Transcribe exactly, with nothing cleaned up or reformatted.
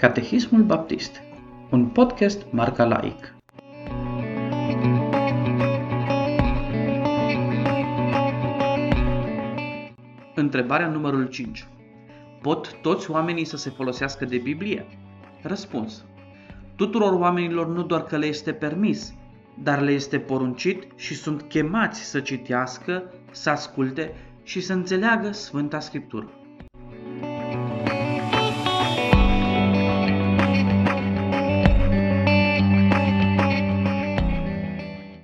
Catehismul Baptist, un podcast marca laic. Întrebarea numărul cinci. Pot toți oamenii să se folosească de Biblie? Răspuns. Tuturor oamenilor nu doar că le este permis, dar le este poruncit și sunt chemați să citească, să asculte și să înțeleagă Sfânta Scriptură.